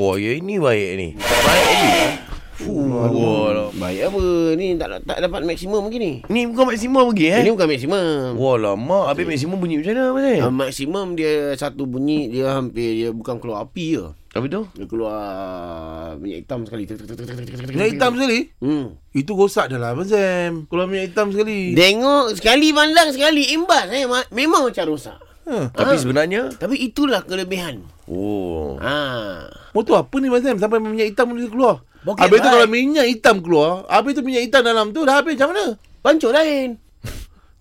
Oh, ya ini baik ni. Baik ni. Fuh, baik apa? Ni tak dapat maksimum lagi ni. Ni bukan maksimum lagi eh? Ini bukan maksimum. Walah mak, habis maksimum bunyi macam mana? Maksimum dia satu bunyi dia hampir dia bukan keluar api je. Apa tu? Dia keluar minyak hitam sekali. Minyak hitam sekali? Itu rosak dah lah Mazam. Keluar minyak hitam sekali. Tengok sekali pandang sekali imbas memang macam rosak. Tapi sebenarnya tapi itulah kelebihan. Oh. Motor apa ni Mazam sampai minyak hitam boleh keluar? Bokeh habis tu kalau minyak hitam keluar, habis tu minyak hitam dalam tu dah habis macam mana? Pancur lain.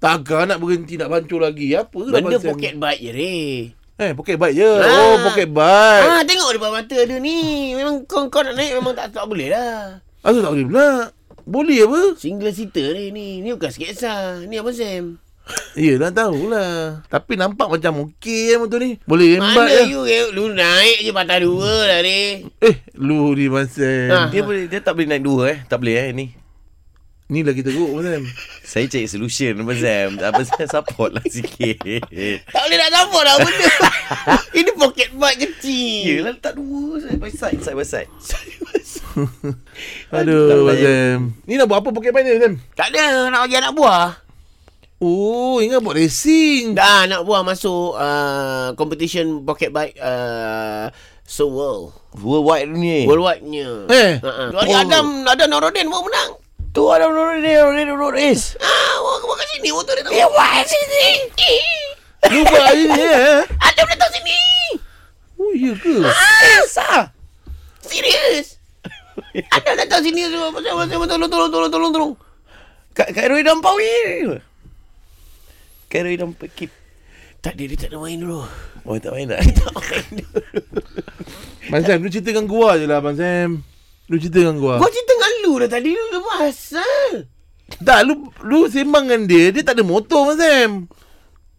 Takkan nak berhenti nak pancur lagi. Apa benda poket bike je deh. Poket bike je. Oh, poket bike. Tengok depan mata dia ni. Memang kau nak naik memang tak boleh lah. Asal tak boleh pula? Boleh apa? Single seater ni. Ni bukan sketsa. Ni apa Sam? Yelah tahulah. Tapi nampak macam okey kan motor ni. Boleh rembat mana je. Lu naik je patah dua lah ni. Lu ni Mazam dia tak boleh naik dua Tak boleh ni. Ni lagi teruk Mazam. Saya cari solution Mazam. Apa saya support lah sikit. Tak boleh nak support lah benda. Ini pocket bike kecil. Yelah letak dua side by side. Aduh Mazam. Ni nak buat apa pocket bike ni Mazam? Tak ada. Nak bagi anak buah. Oh, ingat buat racing. Dah, nak buah masuk competition pocket bike worldwide ni. Worldwide-nya. Adam Norrodin mau menang. Tu Adam Norrodin road race. Buat kat sini, motor dia tu. Buat sini. Lupa sini. Adam datang sini. Oh, iya ke? Sah. Serius. Adam datang sini. Tolong. Kat Roy Dampawi ni. Kira dia pergi. Tak, dia tak nak main dulu. Oh, tak main dah. Tak main dulu. Abang Sam, lu cerita dengan gua je lah, Abang Sam. Lu cerita dengan gua. Gua cerita dengan lu dah tadi. Lu lepas. Tak, lu sembang dengan dia. Dia tak ada motor, Abang Sam.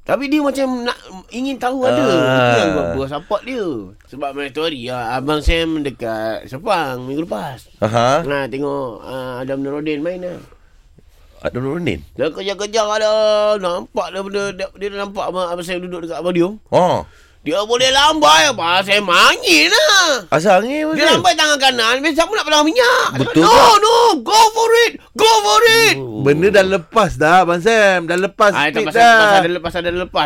Tapi dia macam nak ingin tahu ada. Itu yang gua support dia. Sebab malam tu hari, Abang Sam dekat Sepang minggu lepas. Nah, tengok Adam Norrodin main lah. Adam Norrodin. Dia kejar-kejar lah. Nampak dah benda. Dia dah nampak Abang Sam duduk dekat podium. Dia boleh lambai. Abang Sam angin lah. Asal angin dia betul? Lambai tangan kanan. Biasa pun nak pelang minyak. Betul. No. Go for it. Benda dah lepas dah Abang Sam. Dah lepas. Dah lepas.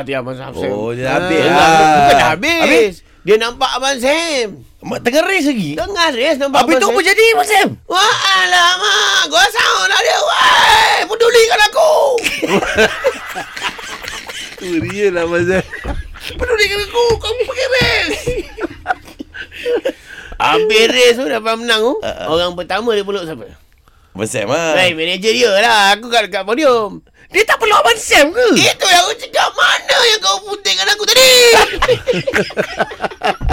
Dia Abang Sam. Oh, dia habis lah. Bukan dah habis. Dia nampak Abang Sam. Tengah race lagi? Tengah race nampak Abang Sam. Habis tu apa jadi Abang Sam? Wah, alamak. Gosong lah dia. Wah, pedulikan aku. Tu dia lah Abang Sam. Pedulikan aku. Kau pergi race. Habis race tu dapat menang tu. Orang pertama dia peluk siapa? Abang Sam lah. Baik, manager dia lah. Aku kat dekat podium. Dia tak peluk Abang Sam ke? Itu yang aku cakap. Mana yang kau putingkan aku tadi?